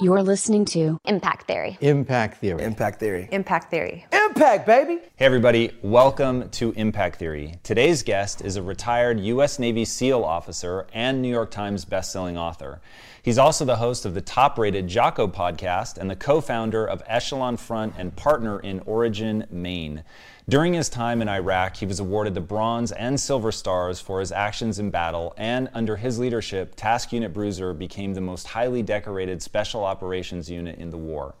You're listening to Impact Theory. Impact Theory. Impact Theory. Impact Theory. Impact, baby! Hey everybody, welcome to Impact Theory. Today's guest is a retired U.S. Navy SEAL officer and New York Times bestselling author. He's also the host of the top-rated Jocko Podcast and the co-founder of Echelon Front and partner in Origin, Maine. During his time in Iraq, he was awarded the Bronze and Silver Stars for his actions in battle, and under his leadership, Task Unit Bruiser became the most highly decorated Special Operations Unit in the war.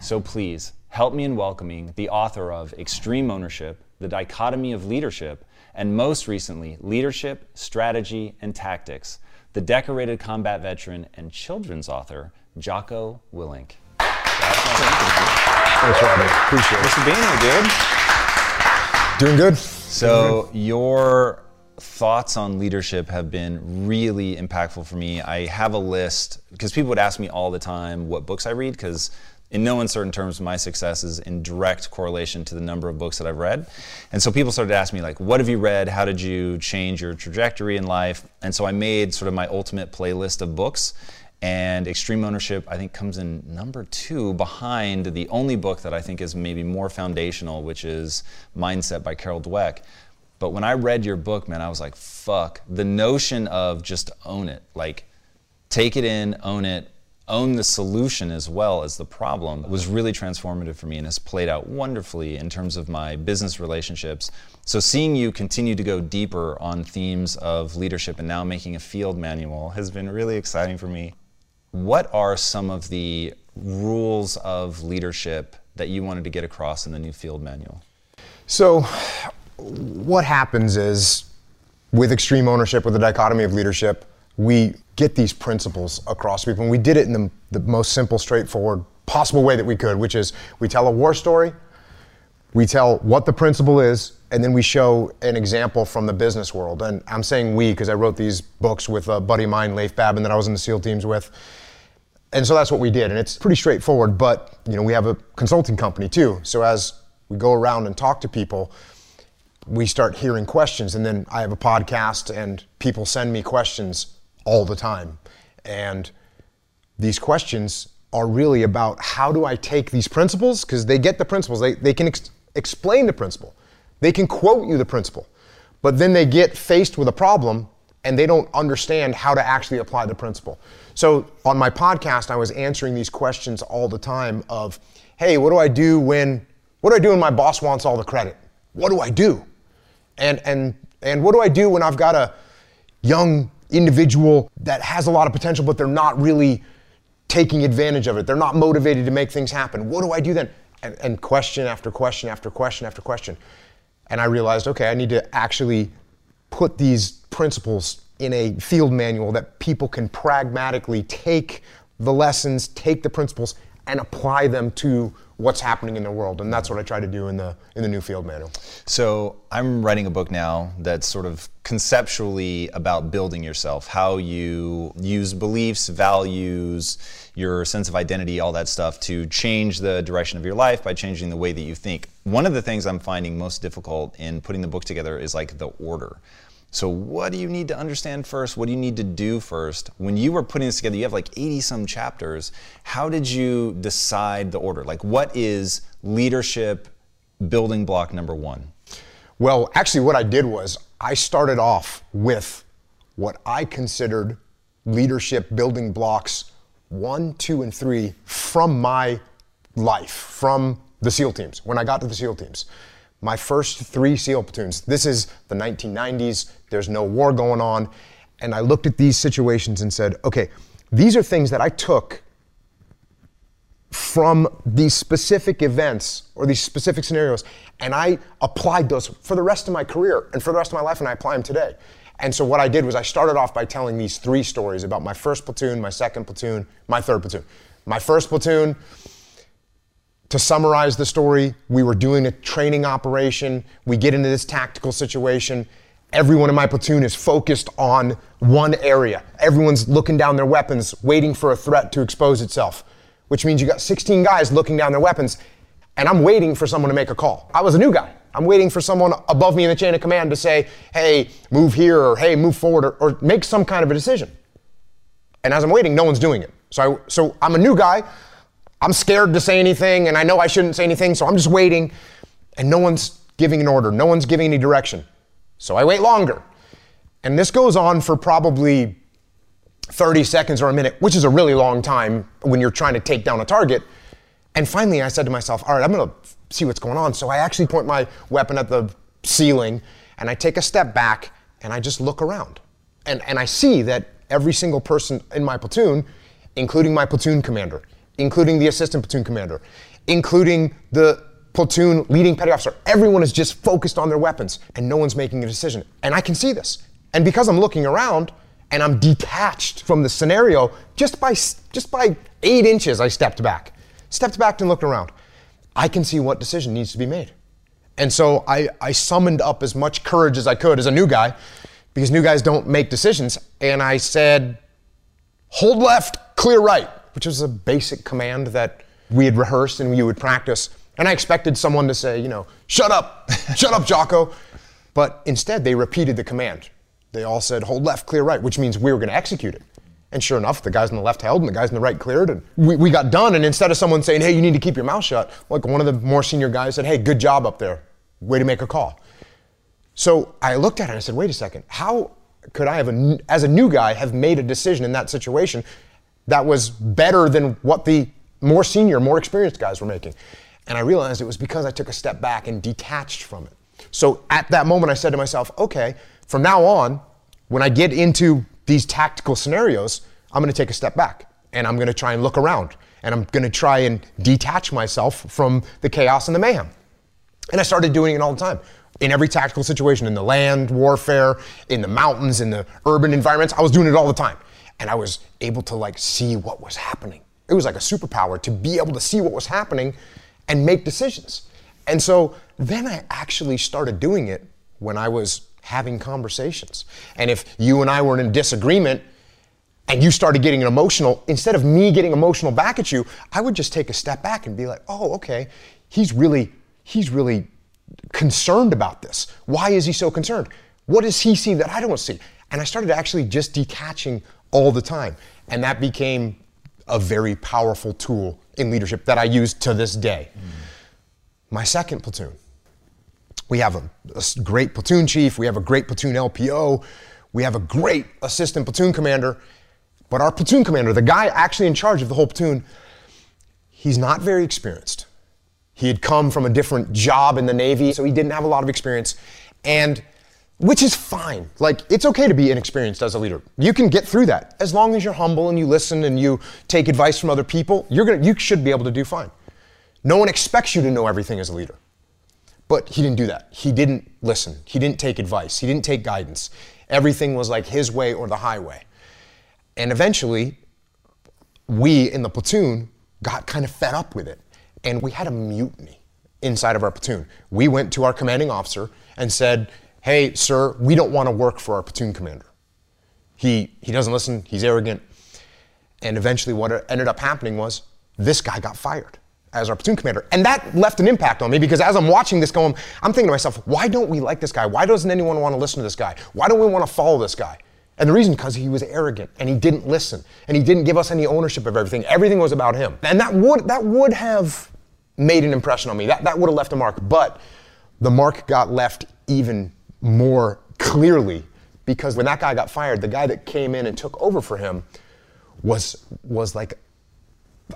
So please, help me in welcoming the author of Extreme Ownership, The Dichotomy of Leadership, and most recently, Leadership, Strategy, and Tactics, the decorated combat veteran and children's author, Jocko Willink. Thanks, Robert. Appreciate it. Thanks for being here, dude. Doing good. So your thoughts on leadership have been really impactful for me. I have a list because people would ask me all the time what books I read, because in no uncertain terms, my success is in direct correlation to the number of books that I've read. And so people started asking me, like, what have you read? How did you change your trajectory in life? And so I made sort of my ultimate playlist of books. And Extreme Ownership, I think, comes in number 2 behind the only book that I think is maybe more foundational, which is Mindset by Carol Dweck. But when I read your book, man, I was like, fuck, the notion of just own it, like take it in, own it, own the solution as well as the problem, was really transformative for me and has played out wonderfully in terms of my business relationships. So seeing you continue to go deeper on themes of leadership and now making a field manual has been really exciting for me. What are some of the rules of leadership that you wanted to get across in the new field manual? So what happens is, with Extreme Ownership, with the Dichotomy of Leadership, we get these principles across people. And we did it in the most simple, straightforward possible way that we could, which is we tell a war story, we tell what the principle is, and then we show an example from the business world. And I'm saying we, because I wrote these books with a buddy of mine, Leif Babin, that I was in the SEAL teams with. And so that's what we did. And it's pretty straightforward, but you know, we have a consulting company too. So as we go around and talk to people, we start hearing questions. And then I have a podcast and people send me questions all the time. And these questions are really about, how do I take these principles? Because they get the principles, they can explain the principle. They can quote you the principle, but then they get faced with a problem and they don't understand how to actually apply the principle. So on my podcast, I was answering these questions all the time of, hey, what do I do when my boss wants all the credit? What do I do? And what do I do when I've got a young individual that has a lot of potential, but they're not really taking advantage of it? They're not motivated to make things happen. What do I do then? And question after question after question after question. And I realized, okay, I need to actually put these principles in a field manual that people can pragmatically take the lessons, take the principles, and apply them to what's happening in the world. And that's what I try to do in the new field manual. So I'm writing a book now that's sort of conceptually about building yourself, how you use beliefs, values, your sense of identity, all that stuff to change the direction of your life by changing the way that you think. One of the things I'm finding most difficult in putting the book together is like the order. So what do you need to understand first? What do you need to do first? When you were putting this together, you have like 80 some chapters. How did you decide the order? Like, what is leadership building block number 1? Well, actually what I did was I started off with what I considered leadership building blocks 1, 2, and 3 from my life, from the SEAL teams, when I got to the SEAL teams. My first 3 SEAL platoons. This is the 1990s, there's no war going on. And I looked at these situations and said, okay, these are things that I took from these specific events or these specific scenarios, and I applied those for the rest of my career and for the rest of my life, and I apply them today. And so what I did was I started off by telling these 3 stories about my first platoon, my second platoon, my third platoon. My first platoon, to summarize the story, we were doing a training operation. We get into this tactical situation. Everyone in my platoon is focused on one area. Everyone's looking down their weapons, waiting for a threat to expose itself, which means you got 16 guys looking down their weapons, and I'm waiting for someone to make a call. I was a new guy. I'm waiting for someone above me in the chain of command to say, hey, move here, or hey, move forward, or make some kind of a decision. And as I'm waiting, no one's doing it. So I'm a new guy. I'm scared to say anything, and I know I shouldn't say anything, so I'm just waiting, and no one's giving an order. No one's giving any direction. So I wait longer. And this goes on for probably 30 seconds or a minute, which is a really long time when you're trying to take down a target. And finally, I said to myself, all right, I'm going to see what's going on. So I actually point my weapon at the ceiling, and I take a step back, and I just look around. And I see that every single person in my platoon, including my platoon commander, including the assistant platoon commander, including the platoon leading petty officer, everyone is just focused on their weapons, and no one's making a decision. And I can see this. And because I'm looking around, and I'm detached from the scenario, just by 8 inches, I stepped back and looked around. I can see what decision needs to be made. And so I summoned up as much courage as I could as a new guy, because new guys don't make decisions. And I said, hold left, clear right, which was a basic command that we had rehearsed and you would practice. And I expected someone to say, shut up, Jocko. But instead, they repeated the command. They all said, hold left, clear right, which means we were going to execute it. And sure enough, the guys on the left held and the guys on the right cleared, and we got done. And instead of someone saying, hey, you need to keep your mouth shut, like one of the more senior guys said, hey, good job up there. Way to make a call. So I looked at it and I said, wait a second. How could I, as a new guy, have made a decision in that situation that was better than what the more senior, more experienced guys were making? And I realized it was because I took a step back and detached from it. So at that moment, I said to myself, okay, from now on, when I get into these tactical scenarios, I'm going to take a step back, and I'm going to try and look around, and I'm going to try and detach myself from the chaos and the mayhem. And I started doing it all the time. In every tactical situation, in the land, warfare, in the mountains, in the urban environments, I was doing it all the time. And I was able to see what was happening. It was like a superpower to be able to see what was happening and make decisions. And so then I actually started doing it when I was having conversations. And if you and I were in a disagreement and you started getting emotional, instead of me getting emotional back at you, I would just take a step back and be like, oh, okay, he's really concerned about this. Why is he so concerned? What does he see that I don't see? And I started actually just detaching all the time. And that became a very powerful tool in leadership that I use to this day. Mm. My second platoon. We have a great platoon chief, we have a great platoon LPO, we have a great assistant platoon commander, but our platoon commander, the guy actually in charge of the whole platoon, he's not very experienced. He had come from a different job in the Navy, so he didn't have a lot of experience, and which is fine. It's okay to be inexperienced as a leader. You can get through that. As long as you're humble and you listen and you take advice from other people, you should be able to do fine. No one expects you to know everything as a leader. But he didn't do that. He didn't listen. He didn't take advice. He didn't take guidance. Everything was his way or the highway. And eventually, we in the platoon got kind of fed up with it. And we had a mutiny inside of our platoon. We went to our commanding officer and said, hey, sir, we don't want to work for our platoon commander. He doesn't listen. He's arrogant. And eventually what ended up happening was this guy got fired as our platoon commander. And that left an impact on me, because as I'm watching this going, I'm thinking to myself, why don't we like this guy? Why doesn't anyone want to listen to this guy? Why don't we want to follow this guy? And the reason, because he was arrogant and he didn't listen and he didn't give us any ownership of everything. Everything was about him. And that would have made an impression on me. That would have left a mark. But the mark got left even more clearly, because when that guy got fired, the guy that came in and took over for him was like,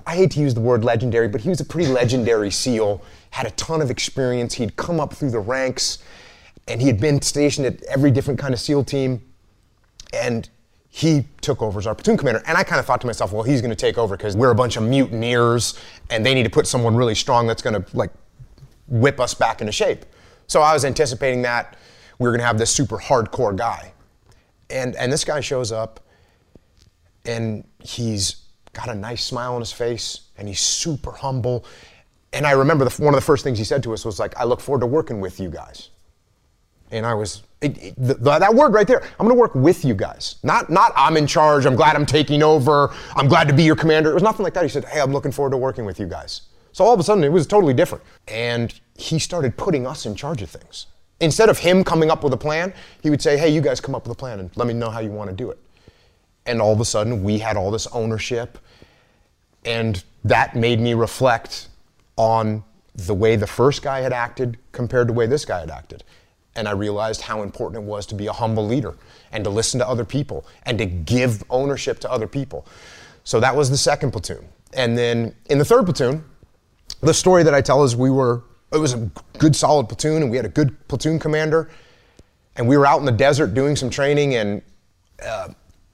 I hate to use the word legendary, but he was a pretty legendary SEAL, had a ton of experience. He'd come up through the ranks, and he had been stationed at every different kind of SEAL team, and he took over as our platoon commander. And I kind of thought to myself, well, he's going to take over because we're a bunch of mutineers, and they need to put someone really strong that's going to whip us back into shape. So I was anticipating that we were going to have this super hardcore guy. And this guy shows up, and he's got a nice smile on his face, and he's super humble. And I remember one of the first things he said to us was I look forward to working with you guys. And I was, that word right there, I'm gonna work with you guys. Not I'm in charge, I'm glad I'm taking over, I'm glad to be your commander. It was nothing like that. He said, hey, I'm looking forward to working with you guys. So all of a sudden, it was totally different. And he started putting us in charge of things. Instead of him coming up with a plan, he would say, hey, you guys come up with a plan and let me know how you wanna do it. And all of a sudden, we had all this ownership. And that made me reflect on the way the first guy had acted compared to the way this guy had acted. And I realized how important it was to be a humble leader and to listen to other people and to give ownership to other people. So that was the second platoon. And then in the third platoon, the story that I tell is it was a good solid platoon and we had a good platoon commander and we were out in the desert doing some training and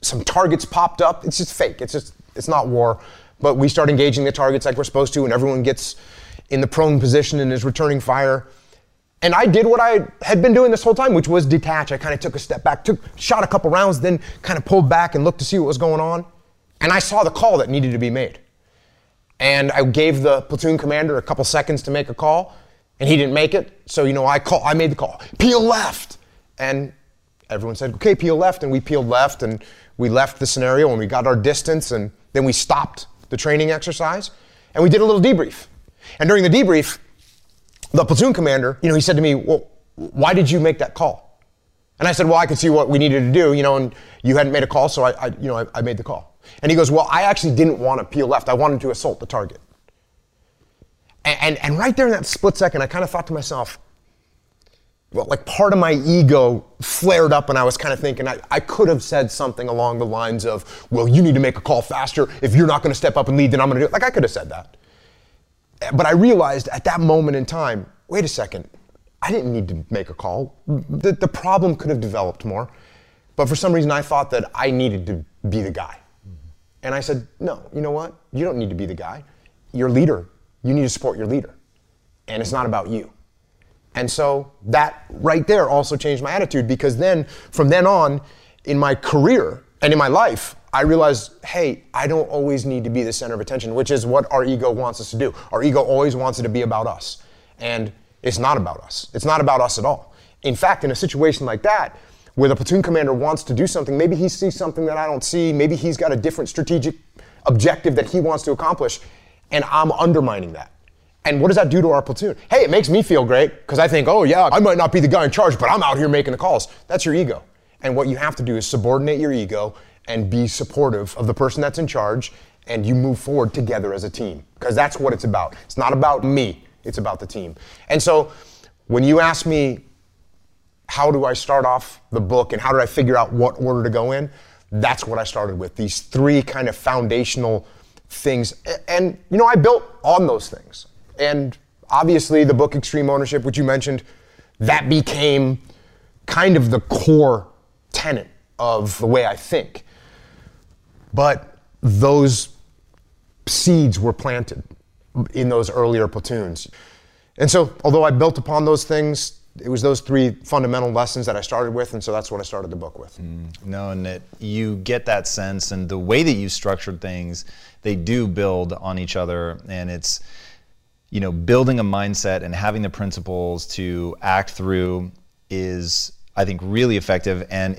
some targets popped up. It's just fake, it's not war. But we start engaging the targets like we're supposed to and everyone gets in the prone position and is returning fire. And I did what I had been doing this whole time, which was detach. I kind of took a step back, shot a couple rounds, then kind of pulled back and looked to see what was going on. And I saw the call that needed to be made. And I gave the platoon commander a couple seconds to make a call, and he didn't make it. So, I made the call, peel left. And everyone said, okay, peel left. And we peeled left and we left the scenario and we got our distance and then we stopped the training exercise and we did a little debrief. And during the debrief, the platoon commander, he said to me, well, why did you make that call? And I said, well, I could see what we needed to do, and you hadn't made a call, so I made the call. And he goes, well, I actually didn't want to peel left. I wanted to assault the target. And right there in that split second, I kind of thought to myself, well, like part of my ego flared up and I was kind of thinking, I could have said something along the lines of, well, you need to make a call faster. If you're not going to step up and lead, then I'm going to do it. Like I could have said that. But I realized at that moment in time, wait a second, I didn't need to make a call. The problem could have developed more. But for some reason, I thought that I needed to be the guy. And I said, no, you know what? You don't need to be the guy. Your leader, you need to support your leader. And it's not about you. And so that right there also changed my attitude, because then from then on in my career and in my life, I realized, hey, I don't always need to be the center of attention, which is what our ego wants us to do. Our ego always wants it to be about us. And it's not about us. It's not about us at all. In fact, in a situation like that, where the platoon commander wants to do something, maybe he sees something that I don't see, maybe he's got a different strategic objective that he wants to accomplish, and I'm undermining that. And what does that do to our platoon? Hey, it makes me feel great, because I think, oh yeah, I might not be the guy in charge, but I'm out here making the calls. That's your ego. And what you have to do is subordinate your ego and be supportive of the person that's in charge, and you move forward together as a team, because that's what it's about. It's not about me, it's about the team. And so when you ask me, how do I start off the book and how did I figure out what order to go in? That's what I started with, these three kind of foundational things. And I built on those things. And obviously the book Extreme Ownership, which you mentioned, that became kind of the core tenet of the way I think. But those seeds were planted in those earlier platoons. And so, although I built upon those things, it was those three fundamental lessons that I started with, and so that's what I started the book with. No, and that you get that sense, and the way that you structured things, they do build on each other, and it's, building a mindset and having the principles to act through is, I think, really effective. And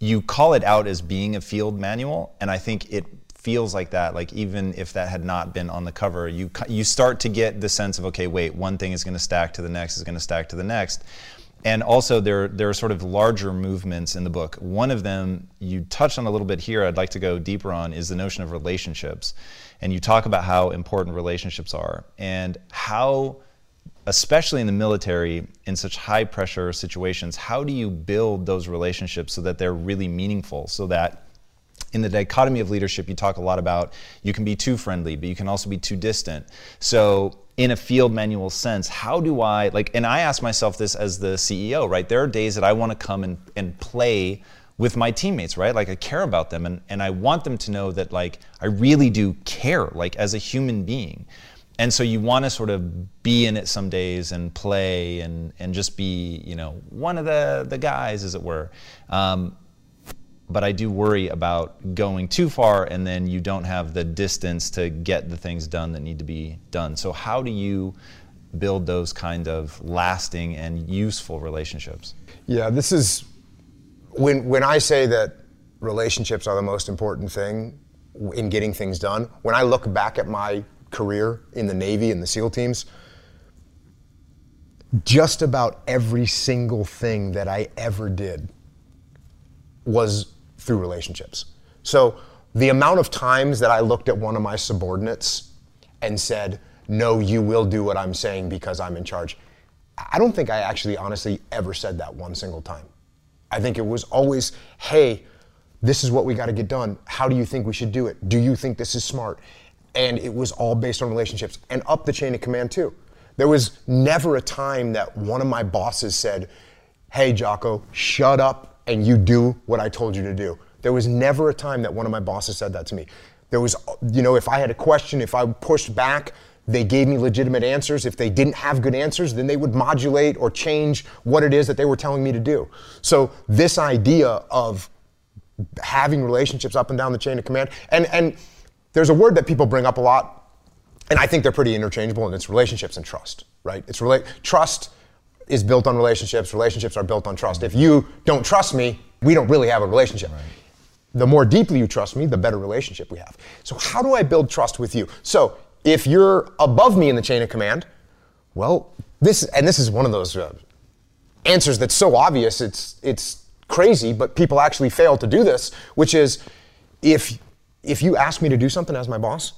you call it out as being a field manual, and I think it feels like that. Like even if that had not been on the cover, you start to get the sense of, okay, wait, one thing is going to stack to the next, is going to stack to the next. And also there are sort of larger movements in the book. One of them you touched on a little bit here, I'd like to go deeper on, is the notion of relationships. And you talk about how important relationships are and how, especially in the military, in such high pressure situations, how do you build those relationships so that they're really meaningful? So that in the dichotomy of leadership, you talk a lot about you can be too friendly, but you can also be too distant. So in a field manual sense, how do I, and I ask myself this as the CEO, right? There are days that I want to come and play with my teammates, right? I care about them and I want them to know that I really do care, as a human being. And so you want to sort of be in it some days and play and just be, one of the guys, as it were. But I do worry about going too far and then you don't have the distance to get the things done that need to be done. So how do you build those kind of lasting and useful relationships? Yeah, this is, when I say that relationships are the most important thing in getting things done, when I look back at my career in the Navy and the SEAL teams, just about every single thing that I ever did was through relationships. So the amount of times that I looked at one of my subordinates and said, no, you will do what I'm saying because I'm in charge, I don't think I actually honestly ever said that one single time. I think it was always, hey, this is what we got to get done. How do you think we should do it? Do you think this is smart? And it was all based on relationships and up the chain of command too. There was never a time that one of my bosses said, hey, Jocko, shut up and you do what I told you to do. There was never a time that one of my bosses said that to me. There was, you know, if I had a question, if I pushed back, they gave me legitimate answers. If they didn't have good answers, then they would modulate or change what it is that they were telling me to do. So this idea of having relationships up and down the chain of command, and there's a word that people bring up a lot, and I think they're pretty interchangeable, and it's relationships and trust, right? It's trust is built on relationships. Relationships are built on trust. If you don't trust me, we don't really have a relationship. Right. The more deeply you trust me, the better relationship we have. So how do I build trust with you? So if you're above me in the chain of command, well, this is one of those answers that's so obvious, it's crazy, but people actually fail to do this, which is if you ask me to do something as my boss,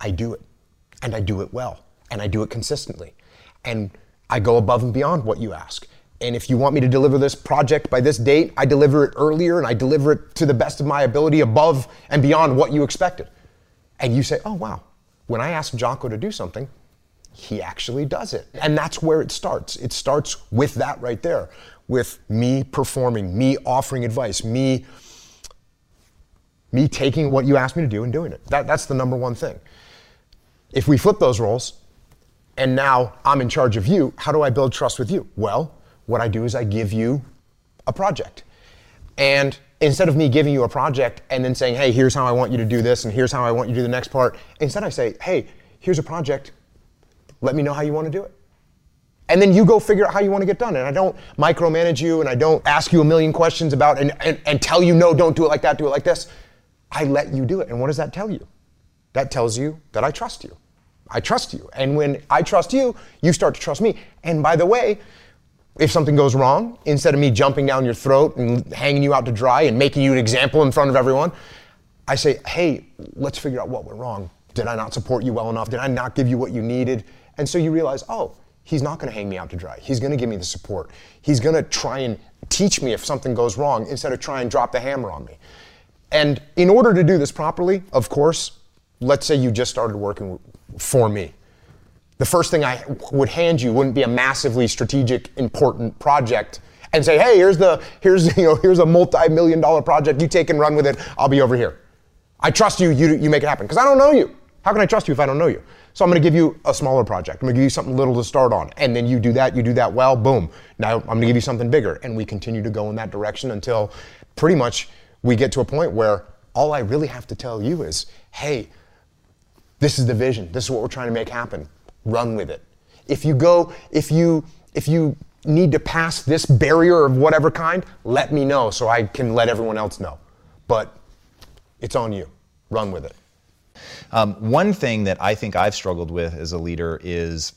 I do it, and I do it well, and I do it consistently, and I go above and beyond what you ask. And if you want me to deliver this project by this date, I deliver it earlier and I deliver it to the best of my ability above and beyond what you expected. And you say, oh wow, when I asked Jocko to do something, he actually does it. And that's where it starts. It starts with that right there, with me performing, me offering advice, me taking what you asked me to do and doing it. That's the number one thing. If we flip those roles, and now I'm in charge of you, how do I build trust with you? Well, what I do is I give you a project. And instead of me giving you a project and then saying, hey, here's how I want you to do this and here's how I want you to do the next part, instead I say, hey, here's a project. Let me know how you want to do it. And then you go figure out how you want to get done. And I don't micromanage you and I don't ask you a million questions about and tell you, no, don't do it like that, do it like this. I let you do it. And what does that tell you? That tells you that I trust you. I trust you. And when I trust you, you start to trust me. And by the way, if something goes wrong, instead of me jumping down your throat and hanging you out to dry and making you an example in front of everyone, I say, hey, let's figure out what went wrong. Did I not support you well enough? Did I not give you what you needed? And so you realize, oh, he's not going to hang me out to dry. He's going to give me the support. He's going to try and teach me if something goes wrong instead of try and drop the hammer on me. And in order to do this properly, of course, let's say you just started working for me. The first thing I would hand you wouldn't be a massively strategic, important project and say, hey, here's a multi-million-dollar project. You take and run with it. I'll be over here. I trust you. You make it happen because I don't know you. How can I trust you if I don't know you? So I'm going to give you a smaller project. I'm going to give you something little to start on. And then you do that well, boom. Now I'm going to give you something bigger. And we continue to go in that direction until pretty much we get to a point where all I really have to tell you is, hey, this is the vision. This is what we're trying to make happen. Run with it. If you need to pass this barrier of whatever kind, let me know so I can let everyone else know. But it's on you. Run with it. One thing that I think I've struggled with as a leader is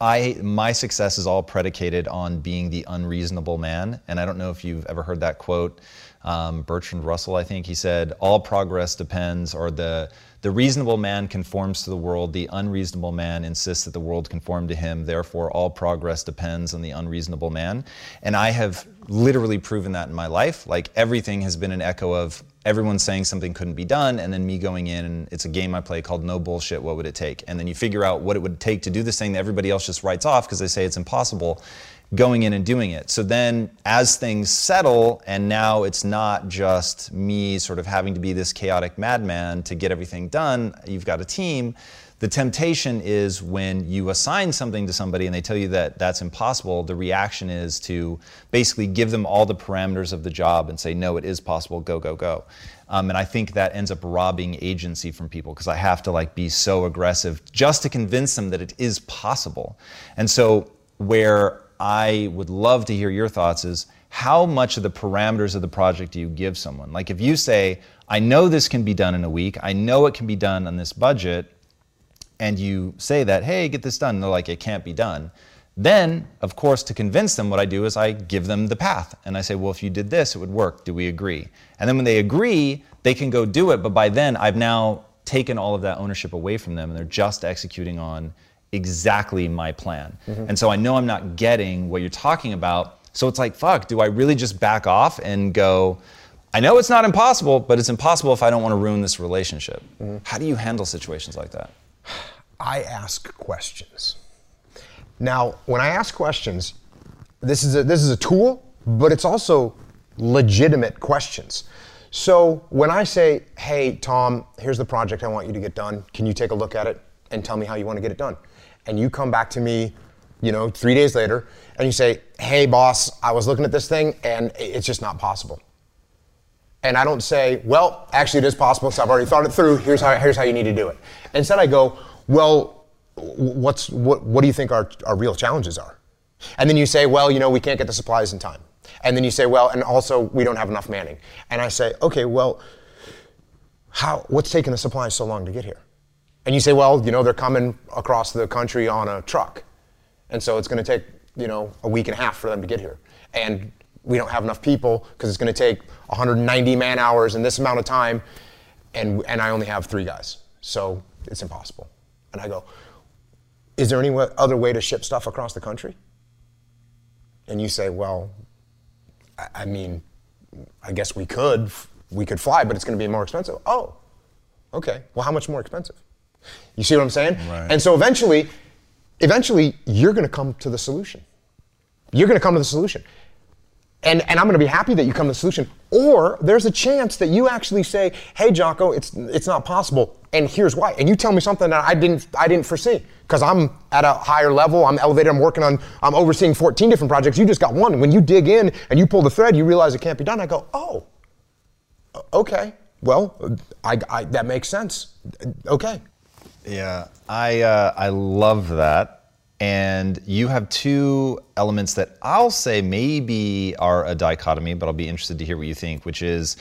my success is all predicated on being the unreasonable man. And I don't know if you've ever heard that quote. Bertrand Russell, I think he said, all progress depends, or the reasonable man conforms to the world, the unreasonable man insists that the world conform to him, therefore all progress depends on the unreasonable man. And I have literally proven that in my life. Like everything has been an echo of everyone saying something couldn't be done and then me going in, and it's a game I play called No Bullshit, What Would It Take? And then you figure out what it would take to do this thing that everybody else just writes off because they say it's impossible, going in and doing it. So then as things settle, and now it's not just me sort of having to be this chaotic madman to get everything done, you've got a team. The temptation is when you assign something to somebody and they tell you that that's impossible, the reaction is to basically give them all the parameters of the job and say, no, it is possible, go, go, go. And I think that ends up robbing agency from people because I have to be so aggressive just to convince them that it is possible. And so where I would love to hear your thoughts is, how much of the parameters of the project do you give someone? Like if you say, I know this can be done in a week, I know it can be done on this budget, and you say that, hey, get this done, and they're like, it can't be done. Then, of course, to convince them, what I do is I give them the path. And I say, well, if you did this, it would work. Do we agree? And then when they agree, they can go do it. But by then, I've now taken all of that ownership away from them, and they're just executing on exactly my plan. Mm-hmm. And so I know I'm not getting what you're talking about. So it's like, fuck, do I really just back off and go, I know it's not impossible, but it's impossible if I don't want to ruin this relationship. Mm-hmm. How do you handle situations like that? I ask questions. Now, when I ask questions, this is a tool, but it's also legitimate questions. So when I say, hey, Tom, here's the project I want you to get done. Can you take a look at it and tell me how you want to get it done? And you come back to me, 3 days later, and you say, hey, boss, I was looking at this thing, and it's just not possible. And I don't say, well, actually, it is possible, so I've already thought it through. Here's how you need to do it. Instead, I go, well, what do you think our real challenges are? And then you say, well, we can't get the supplies in time. And then you say, well, and also we don't have enough manning. And I say, okay, well, what's taking the supplies so long to get here? And you say, well, they're coming across the country on a truck. And so it's going to take, a week and a half for them to get here. And we don't have enough people because it's going to take 190 man hours in this amount of time. And I only have 3 guys. So it's impossible. And I go, is there any other way to ship stuff across the country? And you say, well, I guess we could fly, but it's going to be more expensive. Oh, okay. Well, how much more expensive? You see what I'm saying? Right. And so eventually you're going to come to the solution. And I'm going to be happy that you come to the solution. Or there's a chance that you actually say, hey, Jocko, it's not possible. And here's why. And you tell me something that I didn't foresee, because I'm at a higher level. I'm elevated. I'm overseeing 14 different projects. You just got one. When you dig in and you pull the thread, you realize it can't be done. I go, oh, okay. Well, that makes sense. Okay. Yeah, I love that. And you have 2 elements that I'll say maybe are a dichotomy, but I'll be interested to hear what you think, which is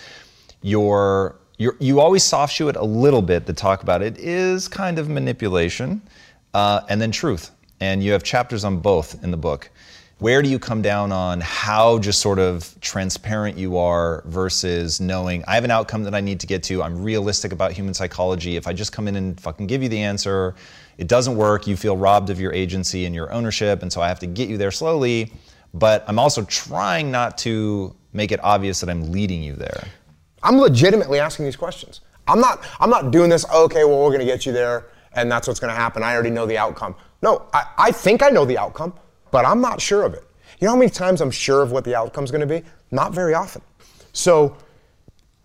you always soft shoe it a little bit to talk about it is kind of manipulation, and then truth. And you have chapters on both in the book. Where do you come down on how just sort of transparent you are versus knowing I have an outcome that I need to get to, I'm realistic about human psychology, if I just come in and fucking give you the answer, it doesn't work, you feel robbed of your agency and your ownership, and so I have to get you there slowly, but I'm also trying not to make it obvious that I'm leading you there. I'm legitimately asking these questions. I'm not doing this, okay, well, we're gonna get you there, and that's what's gonna happen, I already know the outcome. No, I think I know the outcome, but I'm not sure of it. You know how many times I'm sure of what the outcome's gonna be? Not very often. So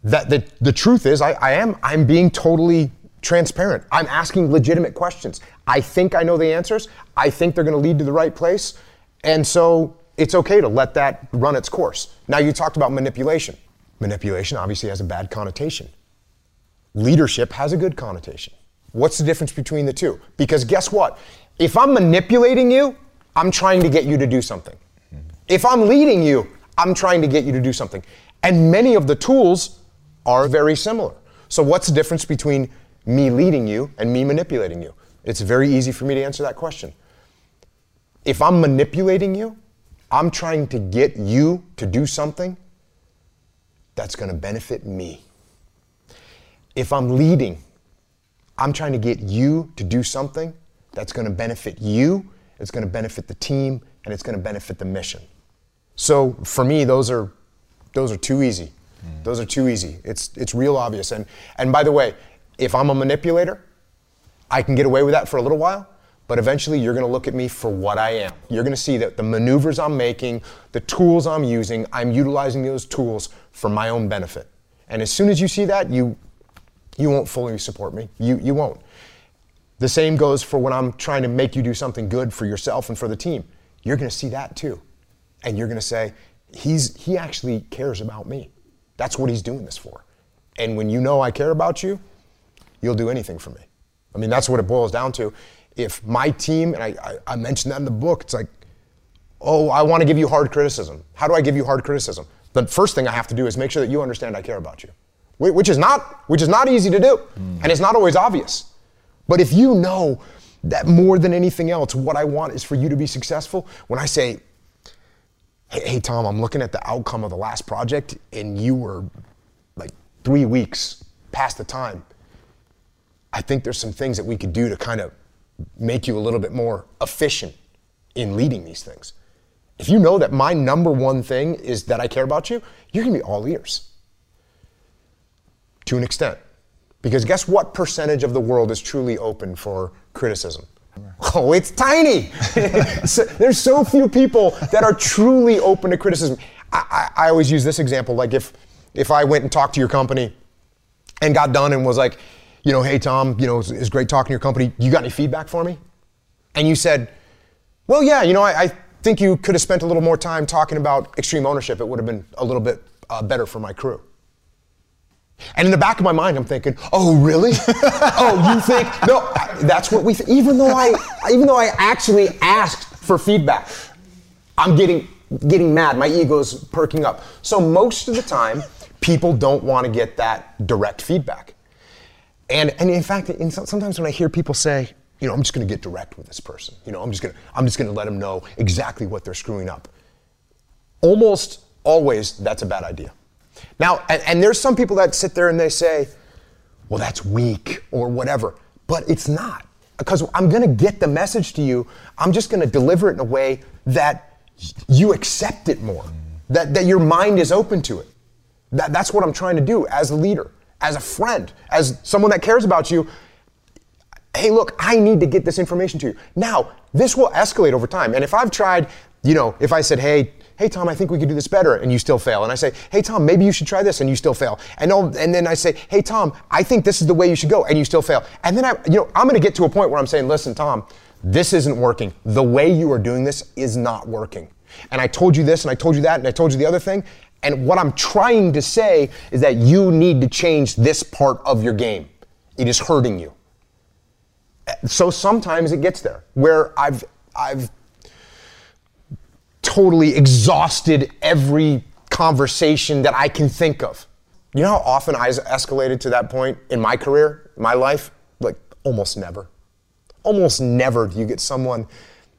that the truth is I'm being totally transparent. I'm asking legitimate questions. I think I know the answers. I think they're gonna lead to the right place. And so it's okay to let that run its course. Now you talked about manipulation. Manipulation obviously has a bad connotation. Leadership has a good connotation. What's the difference between the two? Because guess what? If I'm manipulating you, I'm trying to get you to do something. If I'm leading you, I'm trying to get you to do something. And many of the tools are very similar. So what's the difference between me leading you and me manipulating you? It's very easy for me to answer that question. If I'm manipulating you, I'm trying to get you to do something that's going to benefit me. If I'm leading, I'm trying to get you to do something that's going to benefit you, it's going to benefit the team, and it's going to benefit the mission. So for me, those are too easy. Mm. Those are too easy. It's real obvious. And by the way, if I'm a manipulator, I can get away with that for a little while, but eventually you're going to look at me for what I am. You're going to see that the maneuvers I'm making, the tools I'm using, I'm utilizing those tools for my own benefit. And as soon as you see that, you won't fully support me. You won't. The same goes for when I'm trying to make you do something good for yourself and for the team. You're going to see that too. And you're going to say, he actually cares about me. That's what he's doing this for. And when you know I care about you, you'll do anything for me. I mean, that's what it boils down to. If my team, and I mentioned that in the book, it's like, oh, I want to give you hard criticism. How do I give you hard criticism? The first thing I have to do is make sure that you understand I care about you, which is not easy to do. Mm. And it's not always obvious. But if you know that more than anything else, what I want is for you to be successful. When I say, hey Tom, I'm looking at the outcome of the last project and you were like 3 weeks past the time, I think there's some things that we could do to kind of make you a little bit more efficient in leading these things. If you know that my number one thing is that I care about you, you're gonna be all ears to an extent. Because guess what percentage of the world is truly open for criticism? Oh, it's tiny. There's so few people that are truly open to criticism. I always use this example, like if I went and talked to your company and got done and was like, you know, hey Tom, you know, it's great talking to your company. You got any feedback for me? And you said, well, yeah, you know, I think you could have spent a little more time talking about extreme ownership. It would have been a little bit better for my crew. And in the back of my mind, I'm thinking, oh, really? Oh, you think? No, that's what we think. Even though I actually asked for feedback, I'm getting mad. My ego's perking up. So most of the time, people don't want to get that direct feedback. And in fact, sometimes when I hear people say, you know, I'm just going to get direct with this person. You know, I'm just going to let them know exactly what they're screwing up. Almost always, that's a bad idea. Now, and there's some people that sit there and they say, well, that's weak or whatever, but it's not. Because I'm going to get the message to you. I'm just going to deliver it in a way that you accept it more, that your mind is open to it. That's what I'm trying to do as a leader, as a friend, as someone that cares about you. Hey, look, I need to get this information to you. Now, this will escalate over time. And if I've tried, you know, if I said, hey, Tom, I think we could do this better, and you still fail. And I say, hey, Tom, maybe you should try this, and you still fail. And then I say, hey, Tom, I think this is the way you should go, and you still fail. And then I'm going to get to a point where I'm saying, listen, Tom, this isn't working. The way you are doing this is not working. And I told you this, and I told you that, and I told you the other thing. And what I'm trying to say is that you need to change this part of your game. It is hurting you. So sometimes it gets there where I've totally exhausted every conversation that I can think of. You know how often I escalated to that point in my career, my life? Like almost never. Almost never do you get someone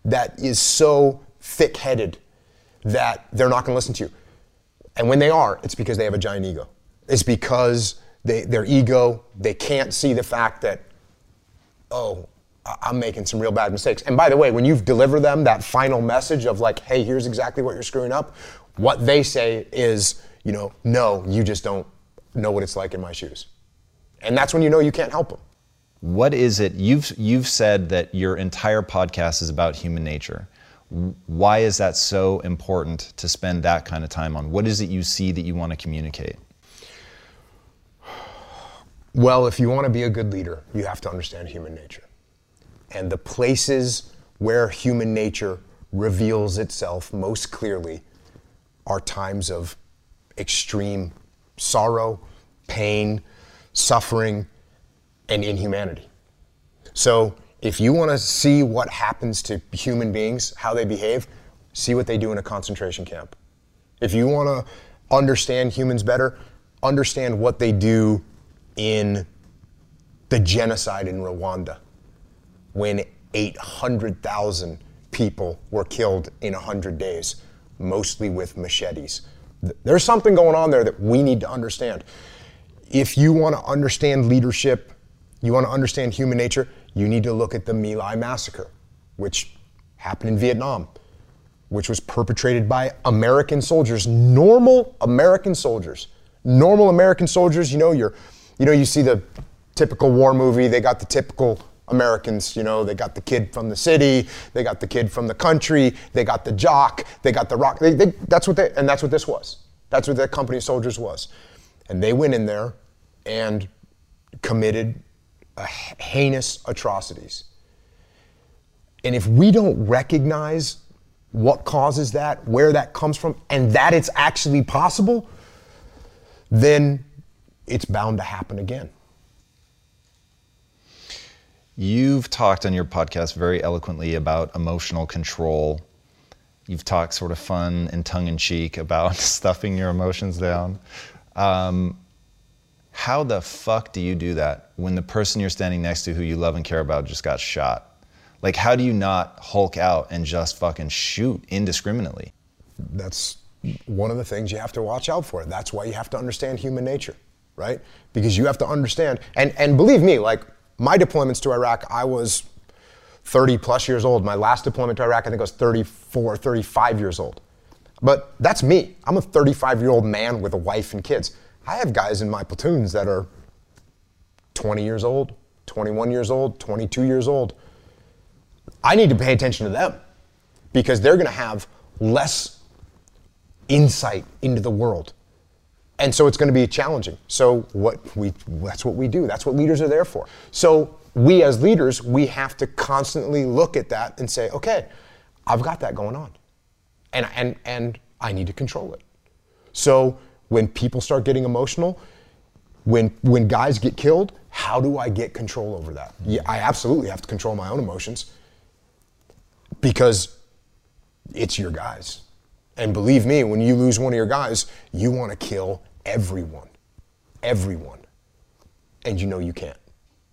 that is so thick-headed that they're not going to listen to you. And when they are, it's because they have a giant ego. It's because their ego, they can't see the fact that, oh, I'm making some real bad mistakes. And by the way, when you've delivered them that final message of like, hey, here's exactly what you're screwing up, what they say is, you know, no, you just don't know what it's like in my shoes. And that's when you know you can't help them. What is it? You've said that your entire podcast is about human nature. Why is that so important to spend that kind of time on? What is it you see that you want to communicate? Well, if you want to be a good leader, you have to understand human nature. And the places where human nature reveals itself most clearly are times of extreme sorrow, pain, suffering, and inhumanity. So if you want to see what happens to human beings, how they behave, see what they do in a concentration camp. If you want to understand humans better, understand what they do in the genocide in Rwanda, when 800,000 people were killed in 100 days, mostly with machetes. There's something going on there that we need to understand. If you want to understand leadership, you want to understand human nature, you need to look at the My Lai massacre, which happened in Vietnam, which was perpetrated by American soldiers, normal American soldiers. Normal American soldiers, you see the typical war movie, they got the typical Americans, you know, they got the kid from the city, they got the kid from the country, they got the jock, they got the rock. And that's what this was. That's what that company of soldiers was. And they went in there and committed heinous atrocities. And if we don't recognize what causes that, where that comes from, and that it's actually possible, then it's bound to happen again. You've talked on your podcast very eloquently about emotional control. You've talked sort of fun and tongue-in-cheek about stuffing your emotions down. How the fuck do you do that when the person you're standing next to who you love and care about just got shot? Like, how do you not Hulk out and just fucking shoot indiscriminately? That's one of the things you have to watch out for. That's why you have to understand human nature, right? Because you have to understand, and believe me, like my deployments to Iraq, I was 30 plus years old. My last deployment to Iraq, I think I was 34, 35 years old. But that's me. I'm a 35-year-old man with a wife and kids. I have guys in my platoons that are 20 years old, 21 years old, 22 years old. I need to pay attention to them because they're going to have less insight into the world. And so it's going to be challenging. So that's what we do. That's what leaders are there for. So we as leaders, we have to constantly look at that and say, okay, I've got that going on. And I need to control it. So when people start getting emotional, when guys get killed, how do I get control over that? Yeah, I absolutely have to control my own emotions because it's your guys. And believe me, when you lose one of your guys, you want to kill everyone. Everyone. And you know you can't.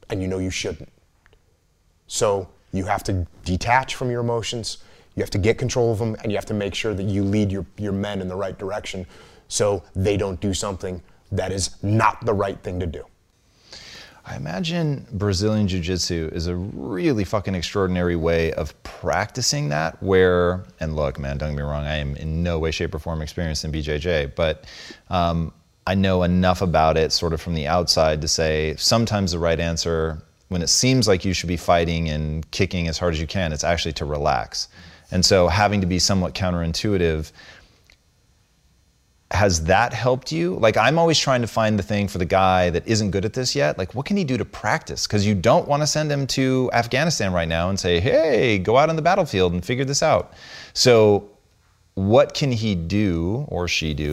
And you know you shouldn't. So you have to detach from your emotions. You have to get control of them, and you have to make sure that you lead your men in the right direction so they don't do something that is not the right thing to do. I imagine Brazilian Jiu-Jitsu is a really fucking extraordinary way of practicing that where, and look, man, don't get me wrong, I am in no way, shape, or form experienced in BJJ, but I know enough about it sort of from the outside to say sometimes the right answer, when it seems like you should be fighting and kicking as hard as you can, it's actually to relax. And so having to be somewhat counterintuitive, has that helped you? Like, I'm always trying to find the thing for the guy that isn't good at this yet. Like, what can he do to practice? Because you don't want to send him to Afghanistan right now and say, hey, go out on the battlefield and figure this out. So what can he do, or she do,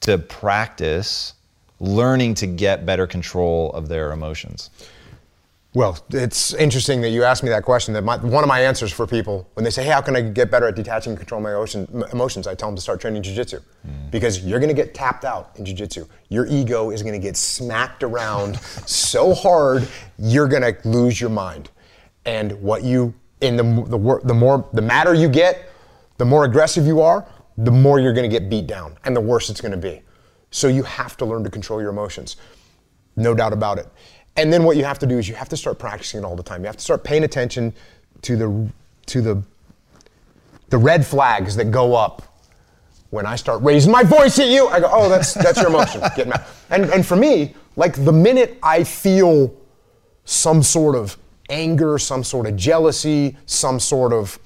to practice learning to get better control of their emotions? Well, it's interesting that you asked me that question. That one of my answers for people, when they say, hey, how can I get better at detaching and controlling my emotions, I tell them to start training jiu-jitsu. Because you're going to get tapped out in jiu-jitsu. Your ego is going to get smacked around so hard, you're going to lose your mind. And what you, in the madder you get, the more aggressive you are, the more you're going to get beat down, and the worse it's going to be. So you have to learn to control your emotions. No doubt about it. And then what you have to do is you have to start practicing it all the time. You have to start paying attention to the red flags that go up. When I start raising my voice at you, I go, oh, that's your emotion, get mad. And for me, like the minute I feel some sort of anger, some sort of jealousy, some sort of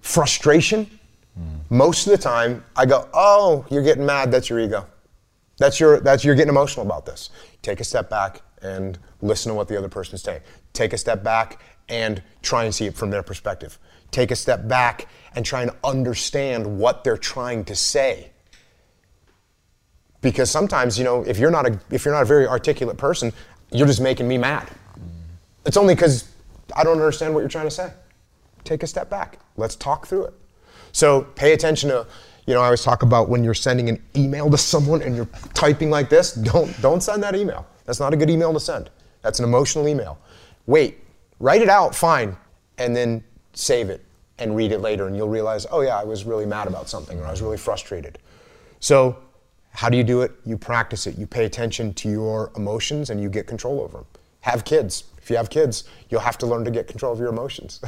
frustration, most of the time I go, oh, you're getting mad, that's your ego. You're getting emotional about this. Take a step back and listen to what the other person's saying. Take a step back and try and see it from their perspective. Take a step back and try and understand what they're trying to say. Because sometimes, you know, if you're not a very articulate person, you're just making me mad. It's only because I don't understand what you're trying to say. Take a step back. Let's talk through it. So pay attention to. You know, I always talk about when you're sending an email to someone and you're typing like this, don't send that email. That's not a good email to send. That's an emotional email. Wait, write it out, fine, and then save it and read it later and you'll realize, oh yeah, I was really mad about something or I was really frustrated. So how do you do it? You practice it. You pay attention to your emotions and you get control over them. Have kids. If you have kids, you'll have to learn to get control of your emotions.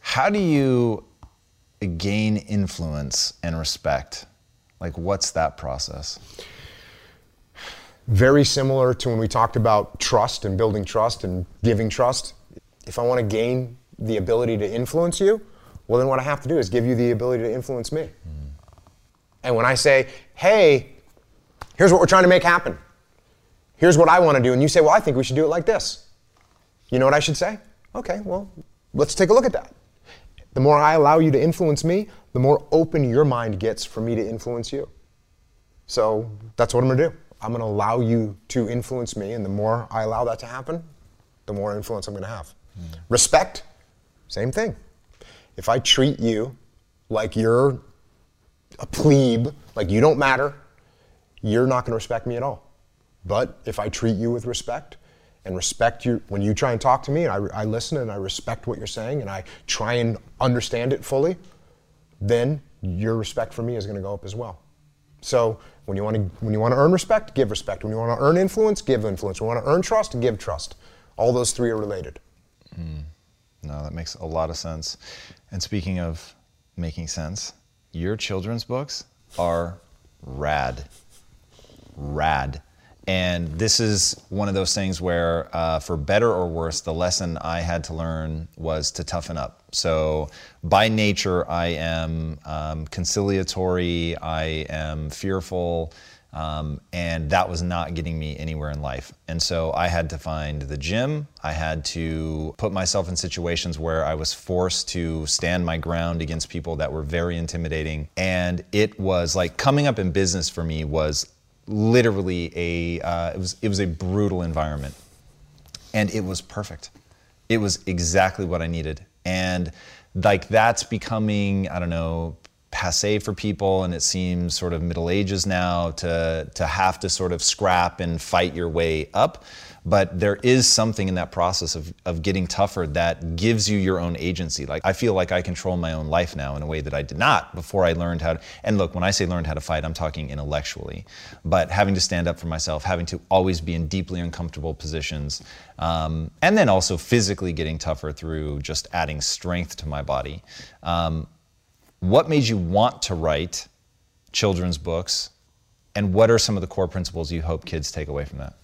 How do you gain influence and respect? Like, what's that process? Very similar to when we talked about trust and building trust and giving trust. If I want to gain the ability to influence you, well, then what I have to do is give you the ability to influence me. And when I say, hey, here's what we're trying to make happen. Here's what I want to do. And you say, well, I think we should do it like this. You know what I should say? Okay, well, let's take a look at that. The more I allow you to influence me, the more open your mind gets for me to influence you. So that's what I'm gonna do. I'm gonna allow you to influence me, and the more I allow that to happen, the more influence I'm gonna have. Respect, same thing. If I treat you like you're a plebe, like you don't matter, you're not gonna respect me at all. But if I treat you with respect and respect you when you try and talk to me, and I listen and I respect what you're saying and I try and understand it fully, then your respect for me is going to go up as well. So when you want to earn respect, give respect. When you want to earn influence, give influence. When you want to earn trust, give trust. All those three are related. Mm. No, that makes a lot of sense. And speaking of making sense, your children's books are rad. And this is one of those things where, for better or worse, the lesson I had to learn was to toughen up. So by nature, I am conciliatory, I am fearful, and that was not getting me anywhere in life. And so I had to find the gym. I had to put myself in situations where I was forced to stand my ground against people that were very intimidating. And it was like coming up in business for me was literally it was a brutal environment, and it was perfect. It was exactly what I needed. And like that's becoming, I don't know, passé for people, and it seems sort of Middle Ages now to have to sort of scrap and fight your way up. But there is something in that process of getting tougher that gives you your own agency. Like I feel like I control my own life now in a way that I did not before I learned how to, and look, when I say learned how to fight, I'm talking intellectually, but having to stand up for myself, having to always be in deeply uncomfortable positions, and then also physically getting tougher through just adding strength to my body. What made you want to write children's books, and what are some of the core principles you hope kids take away from that?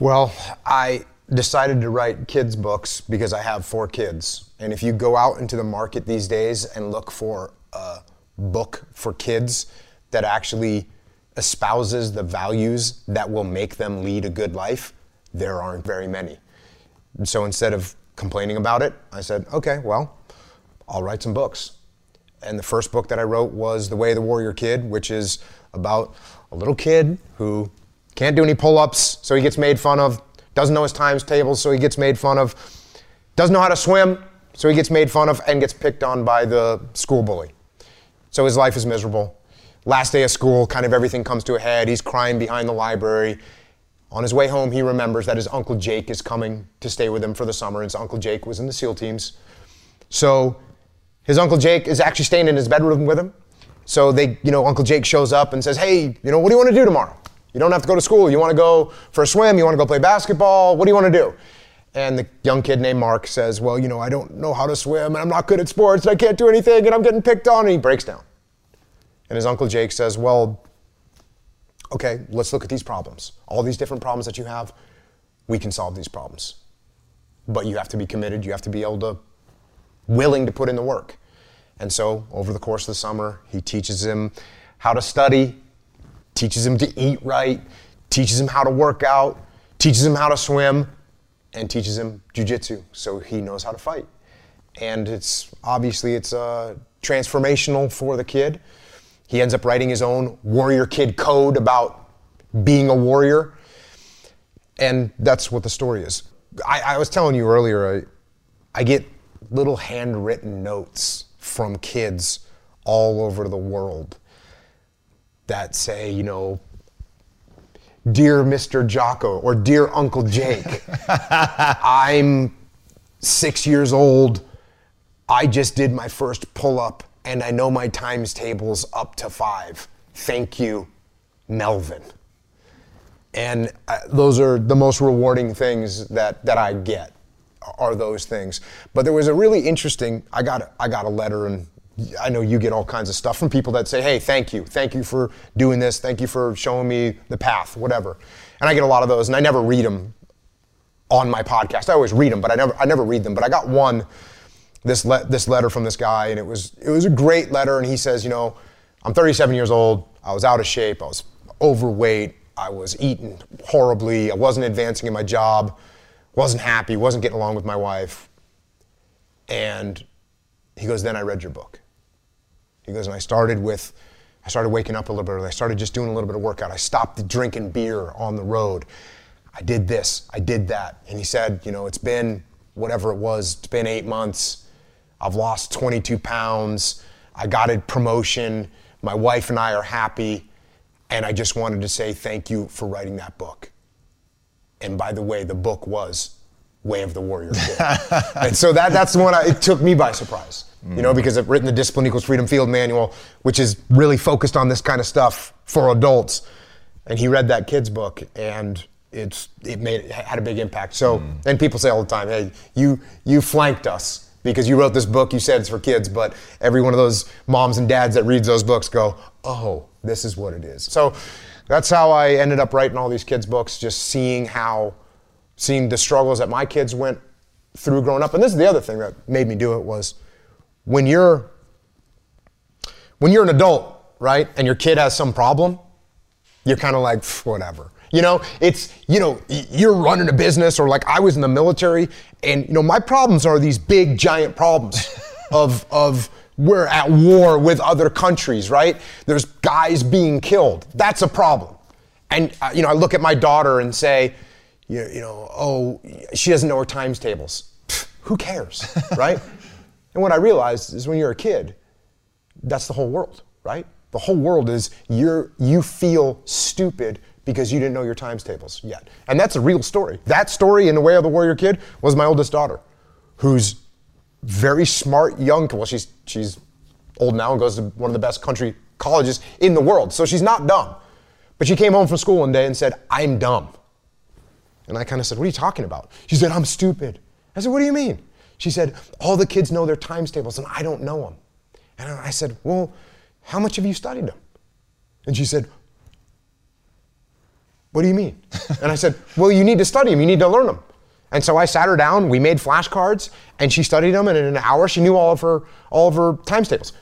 Well, I decided to write kids' books because I have 4 kids. And if you go out into the market these days and look for a book for kids that actually espouses the values that will make them lead a good life, there aren't very many. And so instead of complaining about it, I said, okay, well, I'll write some books. And the first book that I wrote was The Way of the Warrior Kid, which is about a little kid who can't do any pull-ups, so he gets made fun of. Doesn't know his times tables, so he gets made fun of. Doesn't know how to swim, so he gets made fun of and gets picked on by the school bully. So his life is miserable. Last day of school, kind of everything comes to a head. He's crying behind the library. On his way home, he remembers that his Uncle Jake is coming to stay with him for the summer. His Uncle Jake was in the SEAL teams. So his Uncle Jake is actually staying in his bedroom with him. So they, you know, Uncle Jake shows up and says, hey, you know, what do you want to do tomorrow? You don't have to go to school. You want to go for a swim? You want to go play basketball? What do you want to do? And the young kid named Mark says, well, you know, I don't know how to swim, and I'm not good at sports, and I can't do anything, and I'm getting picked on, and he breaks down. And his Uncle Jake says, well, okay, let's look at these problems. All these different problems that you have, we can solve these problems. But you have to be committed. You have to be willing to put in the work. And so over the course of the summer, he teaches him how to study, teaches him to eat right, teaches him how to work out, teaches him how to swim, and teaches him jiu-jitsu so he knows how to fight. And it's transformational for the kid. He ends up writing his own warrior kid code about being a warrior, and that's what the story is. I was telling you earlier, I get little handwritten notes from kids all over the world that say, you know, dear Mr. Jocko or dear Uncle Jake, I'm 6 years old. I just did my first pull-up and I know my times table's up to 5. Thank you, Melvin. And those are the most rewarding things that I get, are those things. But there was a really interesting, I got a letter, and I know you get all kinds of stuff from people that say, hey, thank you for doing this, thank you for showing me the path, whatever. And I get a lot of those, and I never read them on my podcast. I always read them, but I never read them. But I got one, this letter from this guy, and it was a great letter, and he says, you know, I'm 37 years old, I was out of shape, I was overweight, I was eating horribly, I wasn't advancing in my job, wasn't happy, wasn't getting along with my wife. And he goes, then I read your book. He goes, and I started waking up a little bit early. I started just doing a little bit of workout. I stopped drinking beer on the road. I did this, I did that. And he said, you know, it's been whatever it was, it's been 8 months. I've lost 22 pounds. I got a promotion. My wife and I are happy. And I just wanted to say thank you for writing that book. And by the way, the book was Way of the Warrior Kid. And so that's the one it took me by surprise. You know, because I've written the Discipline Equals Freedom Field Manual, which is really focused on this kind of stuff for adults. And he read that kid's book, and it had a big impact. So, and people say all the time, hey, you flanked us because you wrote this book, you said it's for kids, but every one of those moms and dads that reads those books go, oh, this is what it is. So that's how I ended up writing all these kids' books, just seeing the struggles that my kids went through growing up. And this is the other thing that made me do it was, when you're an adult, right, and your kid has some problem, you're kind of like, whatever. You know, it's, you know, you're running a business, or like I was in the military, and, you know, my problems are these big, giant problems of we're at war with other countries, right? There's guys being killed. That's a problem. And, you know, I look at my daughter and say, you know, oh, she doesn't know her times tables. Who cares, right? And what I realized is when you're a kid, that's the whole world, right? The whole world is you feel stupid because you didn't know your times tables yet. And that's a real story. That story in The Way of the Warrior Kid was my oldest daughter, who's very smart, young. Well, she's old now and goes to one of the best country colleges in the world. So she's not dumb. But she came home from school one day and said, I'm dumb. And I kind of said, what are you talking about? She said, I'm stupid. I said, what do you mean? She said, all the kids know their times tables and I don't know them. And I said, well, how much have you studied them? And she said, what do you mean? And I said, well, you need to study them. You need to learn them. And so I sat her down, we made flashcards, and she studied them, and in an hour she knew all of her times tables.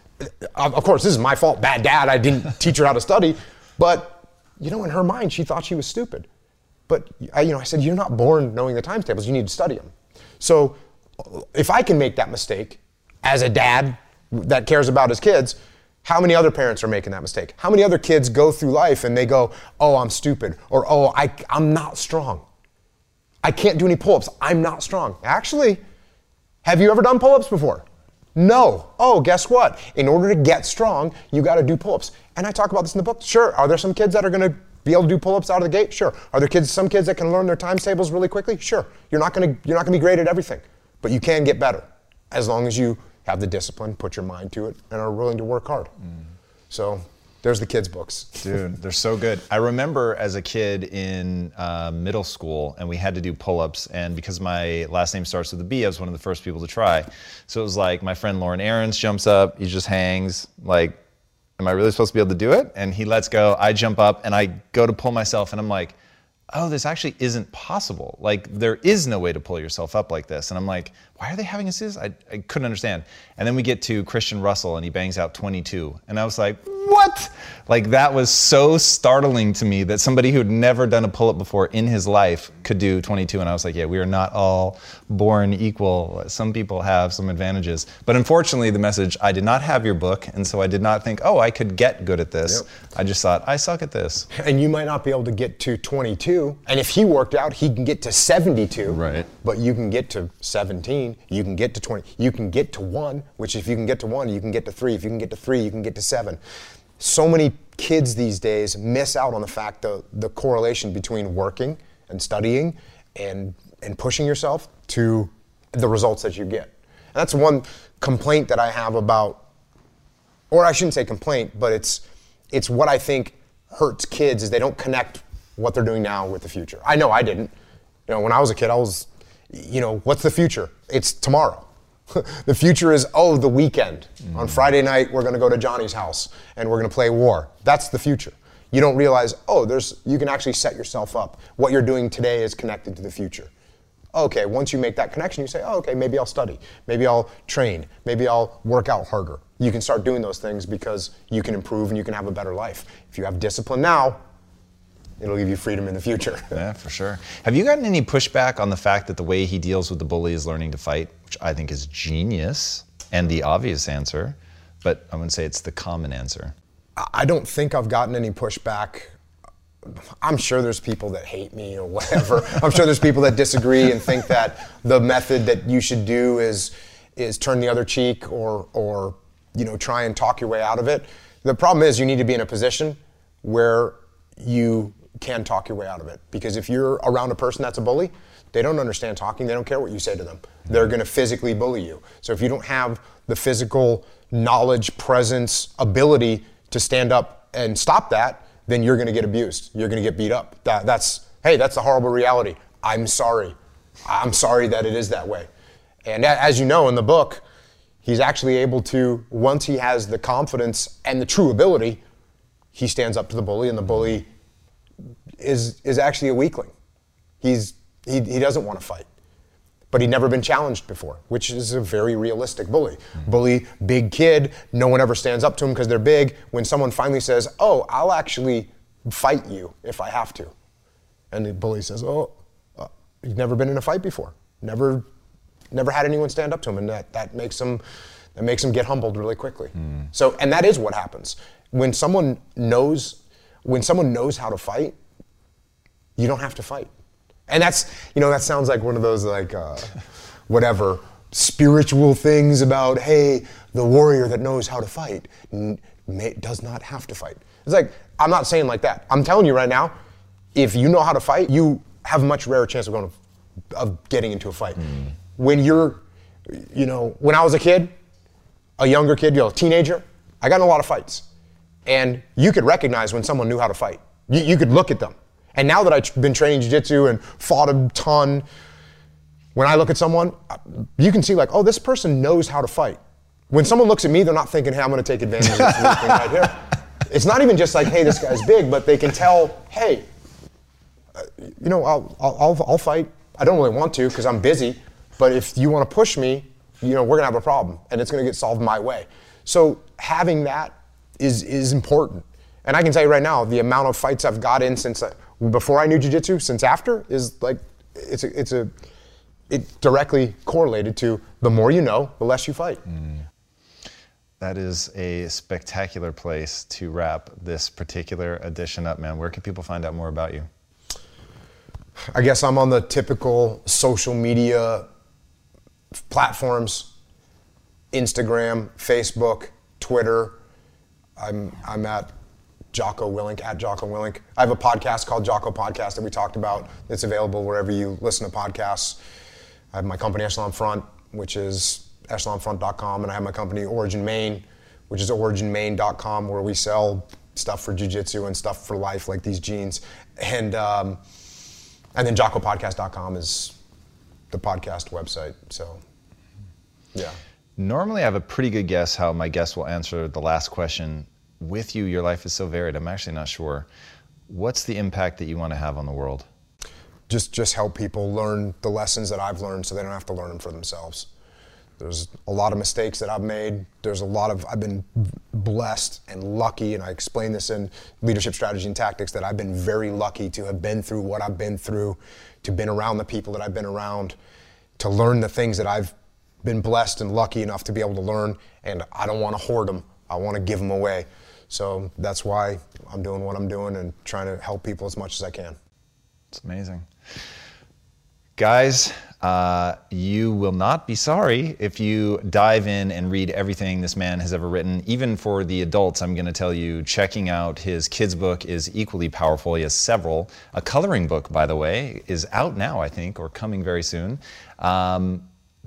Of course, this is my fault, bad dad, I didn't teach her how to study, but, you know, in her mind, she thought she was stupid. But, I said, you're not born knowing the times tables, you need to study them. So, if I can make that mistake as a dad that cares about his kids, how many other parents are making that mistake? How many other kids go through life and they go, oh, I'm stupid, or oh, I'm not strong. I can't do any pull-ups, I'm not strong. Actually, have you ever done pull-ups before? No. Oh, guess what? In order to get strong, you gotta do pull-ups. And I talk about this in the book. Sure, are there some kids that are gonna be able to do pull-ups out of the gate? Sure. Are there some kids that can learn their times tables really quickly? Sure. You're not gonna be great at everything. But you can get better as long as you have the discipline, put your mind to it, and are willing to work hard. So there's the kids' books. Dude, they're so good. I remember as a kid in middle school, and we had to do pull-ups, and because my last name starts with a B, I was one of the first people to try. So it was like my friend Lauren Ahrens jumps up, he just hangs, like, am I really supposed to be able to do it? And he lets go, I jump up, and I go to pull myself, and I'm like, oh, this actually isn't possible. Like, there is no way to pull yourself up like this. And I'm like, why are they having us do this? I couldn't understand. And then we get to Christian Russell and he bangs out 22. And I was like, what? Like, that was so startling to me that somebody who'd never done a pull-up before in his life could do 22. And I was like, yeah, we are not all born equal. Some people have some advantages. But unfortunately, the message, I did not have your book. And so I did not think, oh, I could get good at this. Yep. I just thought, I suck at this. And you might not be able to get to 22. And if he worked out, he can get to 72. Right. But you can get to 17. You can get to 20, you can get to 1, which if you can get to 1, you can get to 3. If you can get to 3, you can get to 7. So many kids these days miss out on the fact that the correlation between working and studying and pushing yourself to the results that you get. And that's one complaint that I have about, or I shouldn't say complaint, but it's what I think hurts kids is they don't connect what they're doing now with the future. I know I didn't. You know, when I was a kid, I was, you know, what's the future? It's tomorrow. The future is, oh, the weekend. On Friday night, we're going to go to Johnny's house and we're going to play war. That's the future. You don't realize, oh, you can actually set yourself up. What you're doing today is connected to the future. Okay, once you make that connection, you say, oh, okay, maybe I'll study. Maybe I'll train. Maybe I'll work out harder. You can start doing those things because you can improve and you can have a better life. If you have discipline now, it'll give you freedom in the future. Yeah, for sure. Have you gotten any pushback on the fact that the way he deals with the bully is learning to fight, which I think is genius and the obvious answer, but I wouldn't say it's the common answer. I don't think I've gotten any pushback. I'm sure there's people that hate me or whatever. I'm sure there's people that disagree and think that the method that you should do is turn the other cheek or you know, try and talk your way out of it. The problem is you need to be in a position where you can talk your way out of it. Because if you're around a person that's a bully, they don't understand talking. They don't care what you say to them. They're going to physically bully you. So if you don't have the physical knowledge, presence, ability to stand up and stop that, then you're going to get abused. You're going to get beat up. That's the horrible reality. I'm sorry. I'm sorry that it is that way. And as you know in the book, he's actually able to, once he has the confidence and the true ability, he stands up to the bully, and the bully is actually a weakling. He doesn't want to fight, but he'd never been challenged before, which is a very realistic bully. Mm-hmm. Bully, big kid, no one ever stands up to him because they're big. When someone finally says, oh, I'll actually fight you if I have to. And the bully says, oh, you've never been in a fight before. Never had anyone stand up to him, and that makes him get humbled really quickly. Mm. So, and that is what happens. When someone knows how to fight, you don't have to fight. And that's, you know, that sounds like one of those like whatever spiritual things about, hey, the warrior that knows how to fight does not have to fight. It's like, I'm not saying like that. I'm telling you right now, if you know how to fight, you have a much rarer chance of getting into a fight. Mm. When I was a kid, a younger kid, a teenager, I got in a lot of fights. And you could recognize when someone knew how to fight. You could look at them. And now that I've been training jiu-jitsu and fought a ton, when I look at someone, you can see like, oh, this person knows how to fight. When someone looks at me, they're not thinking, hey, I'm going to take advantage of this thing right here. It's not even just like, hey, this guy's big, but they can tell, hey, I'll fight. I don't really want to because I'm busy. But if you want to push me, we're gonna have a problem, and it's gonna get solved my way. So having that is important. And I can tell you right now, the amount of fights I've got in since before I knew jiu-jitsu, since after, is like it's directly correlated to the more you know, the less you fight. Mm. That is a spectacular place to wrap this particular edition up, man. Where can people find out more about you? I guess I'm on the typical social media platforms, Instagram, Facebook, Twitter. I'm at Jocko Willink, I have a podcast called Jocko Podcast that we talked about. It's available wherever you listen to podcasts. I have my company Echelon Front, which is echelonfront.com, and I have my company Origin Maine, which is originmaine.com, where we sell stuff for jiu-jitsu and stuff for life, like these jeans. And then jockopodcast.com is the podcast website, so yeah. Normally I have a pretty good guess how my guest will answer the last question. With you, your life is so varied, I'm actually not sure. What's the impact that you want to have on the world? Just help people learn the lessons that I've learned so they don't have to learn them for themselves. There's a lot of mistakes that I've made. I've been blessed and lucky, and I explain this in Leadership, Strategy, and Tactics, that I've been very lucky to have been through what I've been through, to been around the people that I've been around, to learn the things that I've been blessed and lucky enough to be able to learn, and I don't want to hoard them. I want to give them away. So that's why I'm doing what I'm doing and trying to help people as much as I can. It's amazing. Guys, you will not be sorry if you dive in and read everything this man has ever written. Even for the adults, I'm going to tell you, checking out his kids' book is equally powerful. He has several. A coloring book, by the way, is out now, I think, or coming very soon. The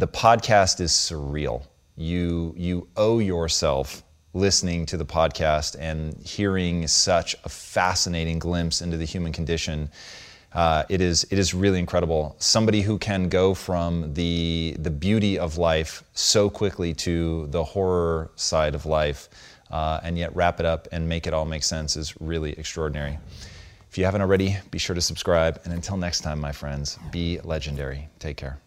podcast is surreal. You owe yourself listening to the podcast and hearing such a fascinating glimpse into the human condition. It is really incredible. Somebody who can go from the beauty of life so quickly to the horror side of life, and yet wrap it up and make it all make sense is really extraordinary. If you haven't already, be sure to subscribe. And until next time, my friends, be legendary. Take care.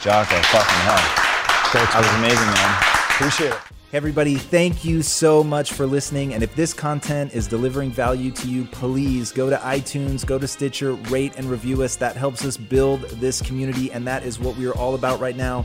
Jocko, fucking hell. That was amazing, man. Appreciate it. Hey everybody, thank you so much for listening. And if this content is delivering value to you, please go to iTunes, go to Stitcher, rate and review us. That helps us build this community. And that is what we are all about right now,